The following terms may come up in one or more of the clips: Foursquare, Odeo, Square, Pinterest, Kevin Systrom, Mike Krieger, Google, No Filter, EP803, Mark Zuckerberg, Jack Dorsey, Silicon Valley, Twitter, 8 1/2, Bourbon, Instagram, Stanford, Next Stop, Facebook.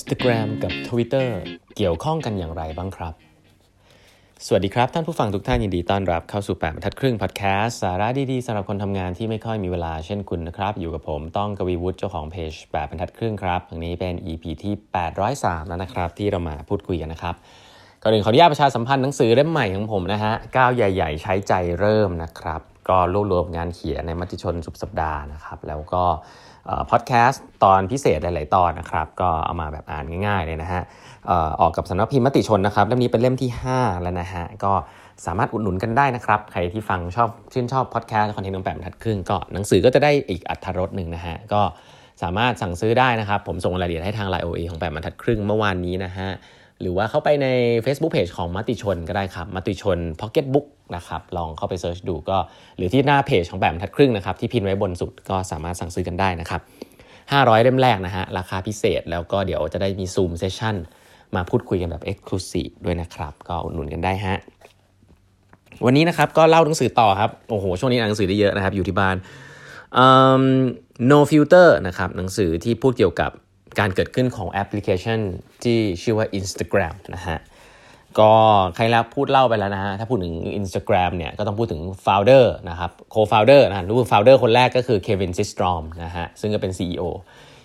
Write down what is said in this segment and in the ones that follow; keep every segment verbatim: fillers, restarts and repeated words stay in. Instagram กับ Twitter เกี่ยวข้องกันอย่างไรบ้างครับสวัสดีครับท่านผู้ฟังทุกท่านยินดีต้อนรับเข้าสู่แปดบรรทัดครึ่งพอดแคสต์สาระดีๆสำหรับคนทำงานที่ไม่ค่อยมีเวลาเช่นคุณนะครับอยู่กับผมต้องกวีวุฒิเจ้าของเพจแปดบรรทัดครึ่งครับอันนี้เป็น อี พี ที่แปดร้อยสามแล้วนะครับที่เรามาพูดคุยกันนะครับก่อนอื่นขออนุญาตประชาสัมพันธ์หนังสือเล่มใหม่ของผมนะฮะก้าวใหญ่ๆใช้ใจเริ่มนะครับก็รวบรวมงานเขียนในมติชนสุดสัปดาห์นะครับแล้วก็พอดแคสต์ตอนพิเศษหลายๆตอนนะครับก็เอามาแบบอ่านง่ายๆเลยนะฮะออกกับสำนักพิมพ์มติชนนะครับเล่มนี้เป็นเล่มที่ห้าแล้วนะฮะก็สามารถอุดหนุนกันได้นะครับใครที่ฟังชอบชื่นชอบพอดแคสต์คอนเทนต์ของแปดบรรทัดครึ่งก็หนังสือก็จะได้อีกอรรถรสหนึ่งนะฮะก็สามารถสั่งซื้อได้นะครับผมส่งรายละเอียดให้ทางไลน์ โอ เอ ของแปดบรรทัดครึ่งเมื่อวานนี้นะฮะหรือว่าเข้าไปใน Facebook Page ของมติชนก็ได้ครับมติชน Pocket Book นะครับลองเข้าไปเสิร์ชดูก็หรือที่หน้าเพจของแปดบรรทัดครึ่งนะครับที่พิมพ์ไว้บนสุดก็สามารถสั่งซื้อกันได้นะครับห้าร้อยเล่มแรกนะฮะราคาพิเศษแล้วก็เดี๋ยวจะได้มี Zoom Session มาพูดคุยกันแบบ Exclusive ด้วยนะครับก็อุดหนุนกันได้ฮะวันนี้นะครับก็เล่าหนังสือต่อครับโอ้โหช่วงนี้อ่านหนังสือได้เยอะนะครับอยู่ที่บ้านเอ่อ No Filter นะครับหนังสือที่พูดเกี่ยวกับการเกิดขึ้นของแอปพลิเคชันที่ชื่อว่า Instagram นะฮะก็ใครแล้วพูดเล่าไปแล้วนะฮะถ้าพูดถึง Instagram เนี่ยก็ต้องพูดถึง founder นะครับ co-founder นะรู้ว่า founder คนแรกก็คือ Kevin Systrom นะฮะซึ่งก็เป็น ซี อี โอ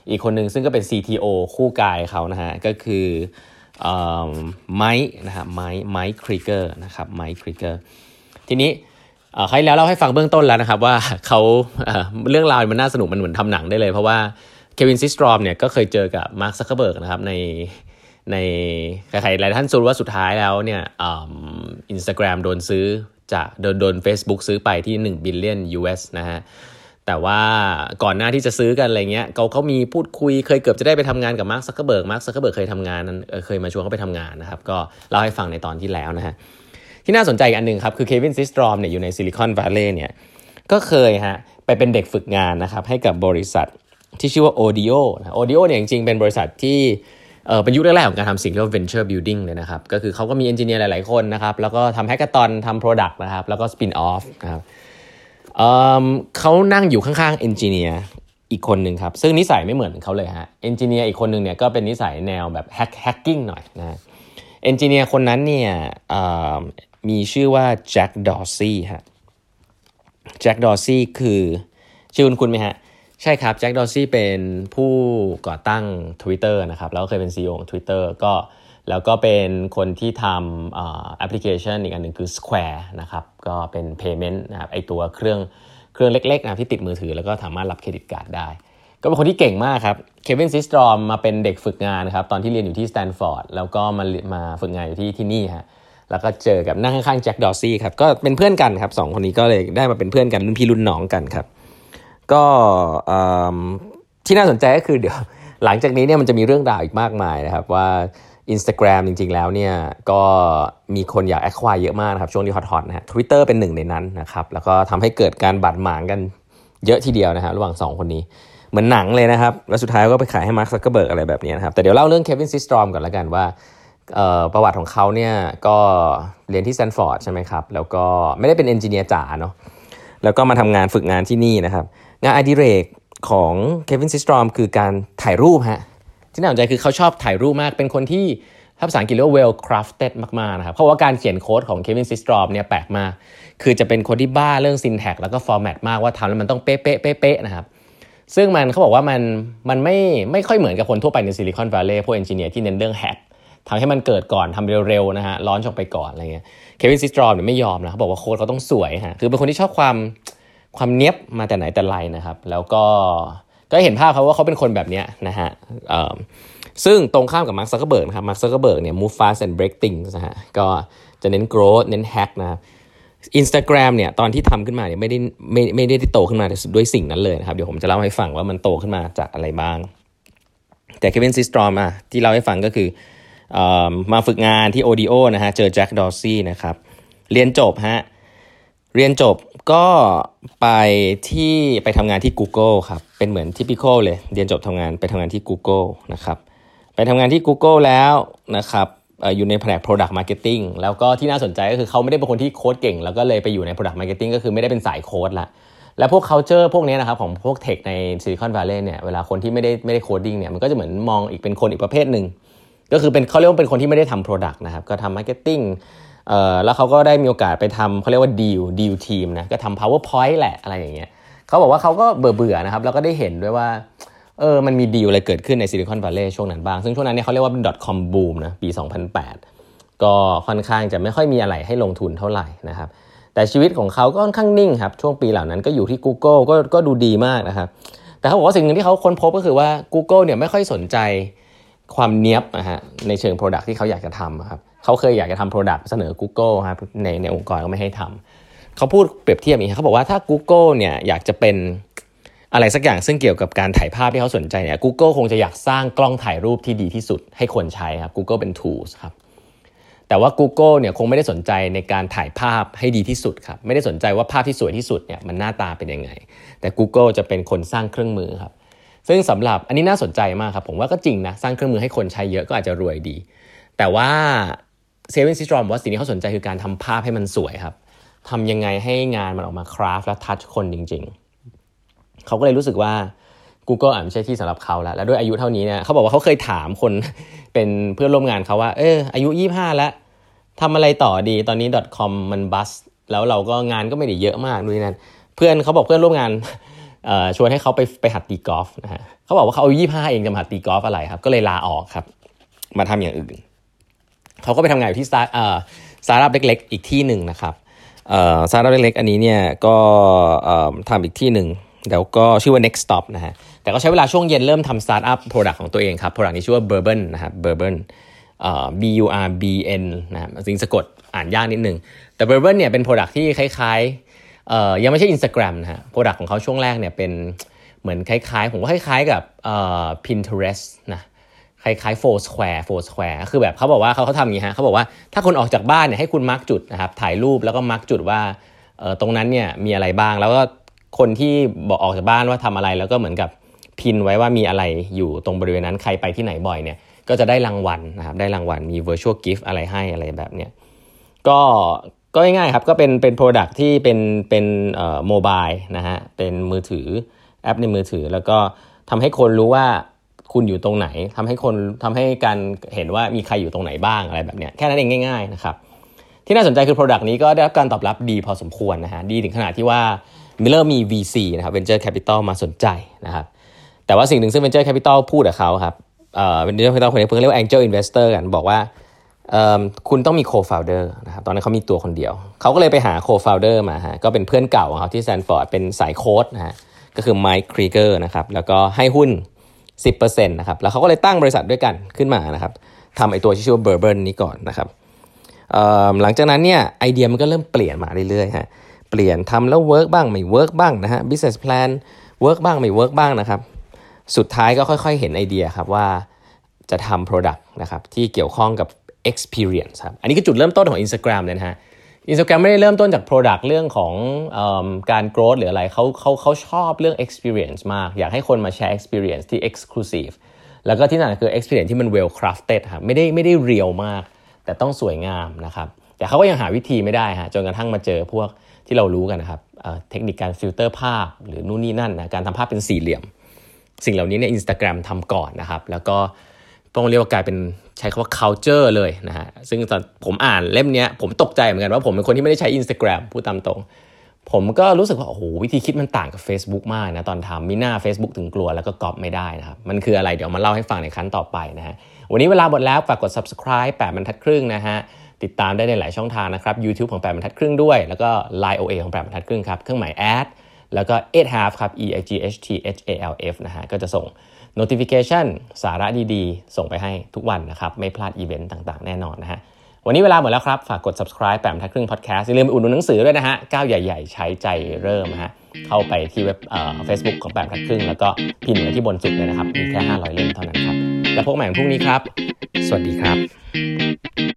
อีกคนหนึ่งซึ่งก็เป็น ซี ที โอ คู่กายเขานะฮะก็คือเอ่อ Mike นะฮะ Mike Mike Krieger นะครับ Mike Krieger ทีนี้เอ่อใครแล้วเล่าให้ฟังเบื้องต้นแล้วนะครับว่าเขาเอ่อเรื่องราวมันน่าสนุกมันเหมือนทำหนังได้เลยเพราะว่าเควินซิสตรอมเนี่ยก็เคยเจอกับมาร์คซักเคอร์เบิร์กนะครับในในใครๆหลายท่านรู้ว่าสุดท้ายแล้วเนี่ยอ่า Instagram โดนซื้อจากโดนโดน Facebook ซื้อไปที่ หนึ่งบิลเลียนยู เอส นะฮะแต่ว่าก่อนหน้าที่จะซื้อกันอะไรเงี้ยเขาเขามีพูดคุยเคยเกือบจะได้ไปทำงานกับมาร์คซักเคอร์เบิร์กมาร์คซักเคอร์เบิร์กเคยทำงานนั้นเคยมาชวนเขาไปทำงานนะครับก็เล่าให้ฟังในตอนที่แล้วนะฮะที่น่าสนใจอีกอันนึงครับคือเควินซิสตรอมเนี่ยอยู่ใน Silicon Valley เนี่ยก็เคยฮะไปเป็นเด็กฝึกงานนะครับให้กับบริษัทที่ชื่อว่า Odeo นะ Odeo เนี่ยจริงๆเป็นบริษัทที่เอ่อเป็นยุคแรกๆของการทำสิ่งที่เรียกว่า venture building เลยนะครับก็คือเขาก็มีเอนจิเนียร์หลายๆคนนะครับแล้วก็ทำแฮกเกอร์ทอนทำ product นะครับแล้วก็ spin off นะครับเอ่อเขานั่งอยู่ข้างๆเอนจิเนียร์อีกคนนึงครับซึ่งนิสัยไม่เหมือนเขาเลยฮะเอนจิเนียร์อีกคนนึงเนี่ยก็เป็นนิสัยแนวแบบ hack hacking หน่อยนะเอนจิเนียร์คนนั้นเนี่ยเอ่อมีชื่อว่าแจ็คดอร์ซี่ฮะแจ็คดอร์ซี่คือชื่อคุณคุณมั้ยฮะใช่ครับแจ็คดอร์ซี่เป็นผู้ก่อตั้ง Twitter นะครับแล้วก็เคยเป็น ซี อี โอ ของ Twitter ก็แล้วก็เป็นคนที่ทำเอ่อแอปพลิเคชันอีกอันนึงคือ Square นะครับก็เป็น payment นะครับไอตัวเครื่องเครื่องเล็กๆนะที่ติดมือถือแล้วก็สามารถรับเครดิตการ์ดได้ก็เป็นคนที่เก่งมากครับเควินซิสตรอมมาเป็นเด็กฝึกงานนะครับตอนที่เรียนอยู่ที่ Stanford แล้วก็มามาฝึกงานอยู่ที่ที่นี่ฮะแล้วก็เจอกับนั่งข้างๆแจ็คดอร์ซี่ครับก็เป็นเพื่อนกันครับสองคนนี้ก็เลยได้มาเป็นเพื่อนกันรุ่นพี่รุ่นน้องกันครับก็ที่น่าสนใจก็คือเดี๋ยวหลังจากนี้เนี่ยมันจะมีเรื่องราวอีกมากมายนะครับว่า Instagram จริงๆแล้วเนี่ยก็มีคนอยาก acquire เยอะมากนะครับช่วงที่ฮอตๆนะฮะ Twitter เป็นหนึ่งในนั้นนะครับแล้วก็ทำให้เกิดการบาดหมางกันเยอะทีเดียวนะฮะระหว่างสองคนนี้เหมือนหนังเลยนะครับแล้วสุดท้ายก็ไปขายให้ Mark Zuckerberg อะไรแบบนี้นะครับแต่เดี๋ยวเล่าเรื่อง Kevin Systrom ก่อนละกันว่าประวัติของเขาเนี่ยก็เรียนที่ Stanford ใช่ไหมครับแล้วก็ไม่ได้เป็น engineer จ๋าเนาะแล้วก็มาทำงานฝึกงานที่นี่นะครับงานอดิเรกของ Kevin Systrom คือการถ่ายรูปฮะที่น่าสนใจคือเขาชอบถ่ายรูปมากเป็นคนที่ภาษาอังกฤษเรียกว่า well crafted มากๆนะครับเพราะว่าการเขียนโค้ดของ Kevin Systrom เนี่ยแปลกมากคือจะเป็นคนที่บ้าเรื่อง syntax แล้วก็ format มากว่าทำแล้วมันต้องเป๊ะๆเป๊ะๆนะครับซึ่งมันเขาบอกว่ามันมันไม่ไม่ค่อยเหมือนกับคนทั่วไปใน Silicon Valley พวก engineer ที่เน้นเรื่อง hack ทำให้มันเกิดก่อนทำเร็วๆนะฮะลอนช์ออกไปก่อนอะไรเงี้ย Kevin Systrom เนี่ยไม่ยอมนะเขาบอกว่าโค้ดเขาต้องสวยฮะคือเป็นคนที่ชอบความความเนี้ยบมาแต่ไหนแต่ไรนะครับแล้วก็ก็เห็นภาพเขาว่าเขาเป็นคนแบบเนี้ยนะฮะซึ่งตรงข้ามกับมาร์คซักเคอร์เบิร์กนะครับมาร์คซักเคอร์เบิร์กเนี่ย move fast and break things นะฮะก็จะเน้น growth เน้น hack นะครับ Instagram เนี่ยตอนที่ทำขึ้นมาเนี่ยไม่ได้ไม่ไม่ได้โตขึ้นมาด้วยสิ่งนั้นเลยนะครับเดี๋ยวผมจะเล่าให้ฟังว่ามันโตขึ้นมาจากอะไรบ้างแต่ Kevin Systrom อ่ะที่เล่าให้ฟังก็คือมาฝึกงานที่ Odeo นะฮะเจอ Jack Dorsey นะครับเรียนจบฮะเรียนจบก็ไปที่ไปทำงานที่ Google ครับเป็นเหมือน typical เลยเรียนจบทำงานไปทำงานที่ Google นะครับไปทำงานที่ Google แล้วนะครับอยู่ในแผนก product marketing แล้วก็ที่น่าสนใจก็คือเขาไม่ได้เป็นคนที่โค้ดเก่งแล้วก็เลยไปอยู่ใน product marketing ก็คือไม่ได้เป็นสายโค้ดละ แล้วพวก culture พวกนี้นะครับของพวก tech ใน Silicon Valley เนี่ยเวลาคนที่ไม่ได้ไม่ได้ coding เนี่ยมันก็จะเหมือนมองอีกเป็นคนอีกประเภทนึงก็คือเป็นเค้าเรียกว่าเป็นคนที่ไม่ได้ทำ product นะครับก็ทำ marketing เอ่อแล้วเค้าก็ได้มีโอกาสไปทำเค้าเรียกว่า deal deal team นะก็ทำ PowerPoint แหละอะไรอย่างเงี้ยเค้าบอกว่าเค้าก็เบื่อๆนะครับแล้วก็ได้เห็นด้วยว่าเออมันมีดีลอะไรเกิดขึ้นใน Silicon Valley ช่วงนั้นบ้างซึ่งช่วงนั้นเนี่ยเค้าเรียกว่าเป็น .com boom นะปีสองพันแปดก็ค่อนข้างจะไม่ค่อยมีอะไรให้ลงทุนเท่าไหร่นะครับแต่ชีวิตของเค้าก็ค่อนข้างนิ่งครับช่วงปีเหล่านั้นก็อยู่ที่ Google ก็ก็ดูดีมากนะครับแต่เค้าบอกว่าสิ่งนึงที่เค้าค้นพบก็คือว่า Google เนี่ยไม่ค่อยสนใจความเนี๊ยบนะฮะในเชิง product ที่เขาอยากจะทำครับเขาเคยอยากจะทำ product เสนอ Google ครับในในองค์กรก็ไม่ให้ทำเขาพูดเปรียบเทียบอย่างนี้เขาบอกว่าถ้า Google เนี่ยอยากจะเป็นอะไรสักอย่างซึ่งเกี่ยวกับการถ่ายภาพที่เขาสนใจเนี่ย Google คงจะอยากสร้างกล้องถ่ายรูปที่ดีที่สุดให้คนใช้ครับ Google เป็น tools ครับแต่ว่า Google เนี่ยคงไม่ได้สนใจในการถ่ายภาพให้ดีที่สุดครับไม่ได้สนใจว่าภาพที่สวยที่สุดเนี่ยมันหน้าตาเป็นยังไงแต่ Google จะเป็นคนสร้างเครื่องมือครับซึ่งสำหรับอันนี้น่าสนใจมากครับผมว่าก็จริงนะสร้างเครื่องมือให้คนใช้เยอะก็อาจจะรวยดีแต่ว่าเซเว่นซิสตรอมว่าสิ่งที่เขาสนใจคือการทำภาพให้มันสวยครับทำยังไงให้งานมันออกมาคราฟและทัชคนจริงๆเขาก็เลยรู้สึกว่า Google อาจไม่ใช่ที่สำหรับเขาแล้วและด้วยอายุเท่านี้เนี่ยเขาบอกว่าเขาเคยถามคนเป็นเพื่อนร่วมงานเขาว่าเอออายุยี่สิบห้าแล้วทำอะไรต่อดีตอนนี้ .com มันบัสแล้วเราก็งานก็ไม่ได้เยอะมากด้วยนั่นเพื่อนเขาบอกเพื่อนร่วมงานเอ่อชวนให้เขาไปไปหัดตีกอล์ฟนะฮะเขาบอกว่าเขาอายุยี่สิบห้าเองจะมาหัดตีกอล์ฟอะไรครับก็เลยลาออกครับมาทำอย่างอื่นเขาก็ไปทำงานอยู่ที่สตาร์เอ่อสตาร์ทอัพเล็กๆอีกที่นึงนะครับเอ่อสตาร์ทอัพเล็กๆอันนี้เนี่ยก็เอ่อทำอีกที่นึงแล้วก็ชื่อว่า Next Stop นะฮะแต่ก็ใช้เวลาช่วงเย็นเริ่มทำสตาร์ทอัพโปรดักต์ของตัวเองครับโปรดักต์นี้ชื่อว่า Bourbon นะครับ Bourbon เอ่อ B U R B N นะครับสิ่งสะกดอ่านยากนิดนึงแต่ Bourbon เนี่ยเป็นโปรดักต์ที่คล้ายๆเอ่อยังไม่ใช่ Instagram นะฮะ product ของเขาช่วงแรกเนี่ยเป็นเหมือนคล้ายๆผมว่าคล้ายๆกับเอ่อ Pinterest นะคล้ายๆ Foursquare Foursquare คือแบบเขาบอกว่าเขาเขาทำอย่างงี้ฮะเขาบอกว่าถ้าคนออกจากบ้านเนี่ยให้คุณมาร์คจุดนะครับถ่ายรูปแล้วก็มาร์คจุดว่าเอ่อตรงนั้นเนี่ยมีอะไรบ้างแล้วก็คนที่บอกออกจากบ้านว่าทำอะไรแล้วก็เหมือนกับพินไว้ว่ามีอะไรอยู่ตรงบริเวณนั้นใครไปที่ไหนบ่อยเนี่ยก็จะได้รางวัลนะครับได้รางวัลมี virtual gift อะไรให้อะไรแบบเนี้ยก็ก็ง่ายๆครับก็เป็นเป็น product ที่เป็นเป็นเอ่อ mobile นะฮะเป็นมือถือแอปในมือถือแล้วก็ทำให้คนรู้ว่าคุณอยู่ตรงไหนทำให้คนทำให้การเห็นว่ามีใครอยู่ตรงไหนบ้างอะไรแบบเนี้ยแค่นั้นเองง่ายๆนะครับที่น่าสนใจคือ product นี้ก็ได้รับการตอบรับดีพอสมควรนะฮะดีถึงขนาดที่ว่ามิลเลอร์มี วี ซี นะครับ Venture Capital มาสนใจนะครับแต่ว่าสิ่งหนึ่งซึ่ง Venture Capital พูดกับเขาครับเอ่อ Venture Capital คนนี้เพิ่งเรียกว่า Angel Investor กันบอกว่าคุณต้องมี co-founder นะครับตอนนั้นเขามีตัวคนเดียวเขาก็เลยไปหา co-founder มาฮะก็เป็นเพื่อนเก่าของเขาที่ Stanford เป็นสายโค้ดนะฮะก็คือ Mike Krieger นะครับแล้วก็ให้หุ้น สิบเปอร์เซ็นต์ นะครับแล้วเขาก็เลยตั้งบริษัทด้วยกันขึ้นมานะครับทำไอ้ตัวชื่อว่า Bourbon นี้ก่อนนะครับหลังจากนั้นเนี่ยไอเดียมันก็เริ่มเปลี่ยนมาเรื่อยๆฮะเปลี่ยนทำแล้ว work บ้างไม่ work บ้างนะฮะ business plan work บ้างไม่ work บ้างนะครับสุดท้ายก็ค่อยๆเห็นไอเดียครับว่าจะทำ product นะครับที่เกี่ยวข้องกับexperience ครับอันนี้ก็จุดเริ่มต้นของ Instagram เลยนะฮะ Instagram ไม่ได้เริ่มต้นจาก product เรื่องของเอ่อการ growth หรืออะไรเค้าเค้าเค้าชอบเรื่อง experience มากอยากให้คนมาแชร์ experience ที่ exclusive แล้วก็ที่นั่นคือ experience ที่มัน well crafted ครับไม่ได้ไม่ได้เรียวมากแต่ต้องสวยงามนะครับแต่เค้าก็ยังหาวิธีไม่ได้ฮะจนกระทั่งมาเจอพวกที่เรารู้กันนะครับเอ่อเทคนิคการ filter ภาพหรือนู่นนี่นั่นนะการทำภาพเป็นสี่เหลี่ยมสิ่งเหล่านี้เนี่ย Instagram ทำก่อนนะครับแล้วก็ต้องเรียกว่ากลายเป็นใช้คำว่า culture เลยนะฮะซึ่งตอนผมอ่านเล่มนี้ผมตกใจเหมือนกันว่าผมเป็นคนที่ไม่ได้ใช้ Instagram พูดตามตรงผมก็รู้สึกว่าโอ้โหวิธีคิดมันต่างกับ Facebook มากนะตอนทำมีหน้า Facebook ถึงกลัวแล้วก็ก๊อปไม่ได้นะครับมันคืออะไรเดี๋ยวมาเล่าให้ฟังในครั้งต่อไปนะฮะวันนี้เวลาหมดแล้วฝากกด subscribe แปดบรรทัดครึ่งนะฮะติดตามได้ในหลายช่องทางนะครับ YouTube ของแปดบรรทัดครึ่งด้วยแล้วก็ ไลน์ โอ เอ ของแปดบรรทัดครึ่งครับเครื่องหมาย add แล้วก็ eight half ครับ e i g h t h a l f นะฮะก็จะส่งnotification สาระดีๆส่งไปให้ทุกวันนะครับไม่พลาดอีเวนต์ต่างๆแน่นอนนะฮะวันนี้เวลาหมดแล้วครับฝากกด subscribe แปมทักครึ่ง podcast อย่าลืมไปอุดหนุนหนังสือด้วยนะฮะก้าวใหญ่ๆใช้ใจเริ่มฮะเข้าไปที่เว็บเอ่อ Facebook ของแปมทักครึ่งแล้วก็พิมพ์ไว้ที่บนสุดเลยนะครับมีแค่ห้าร้อยเล่มเท่านั้นครับแล้วพบกันใหม่พรุ่งนี้ครับสวัสดีครับ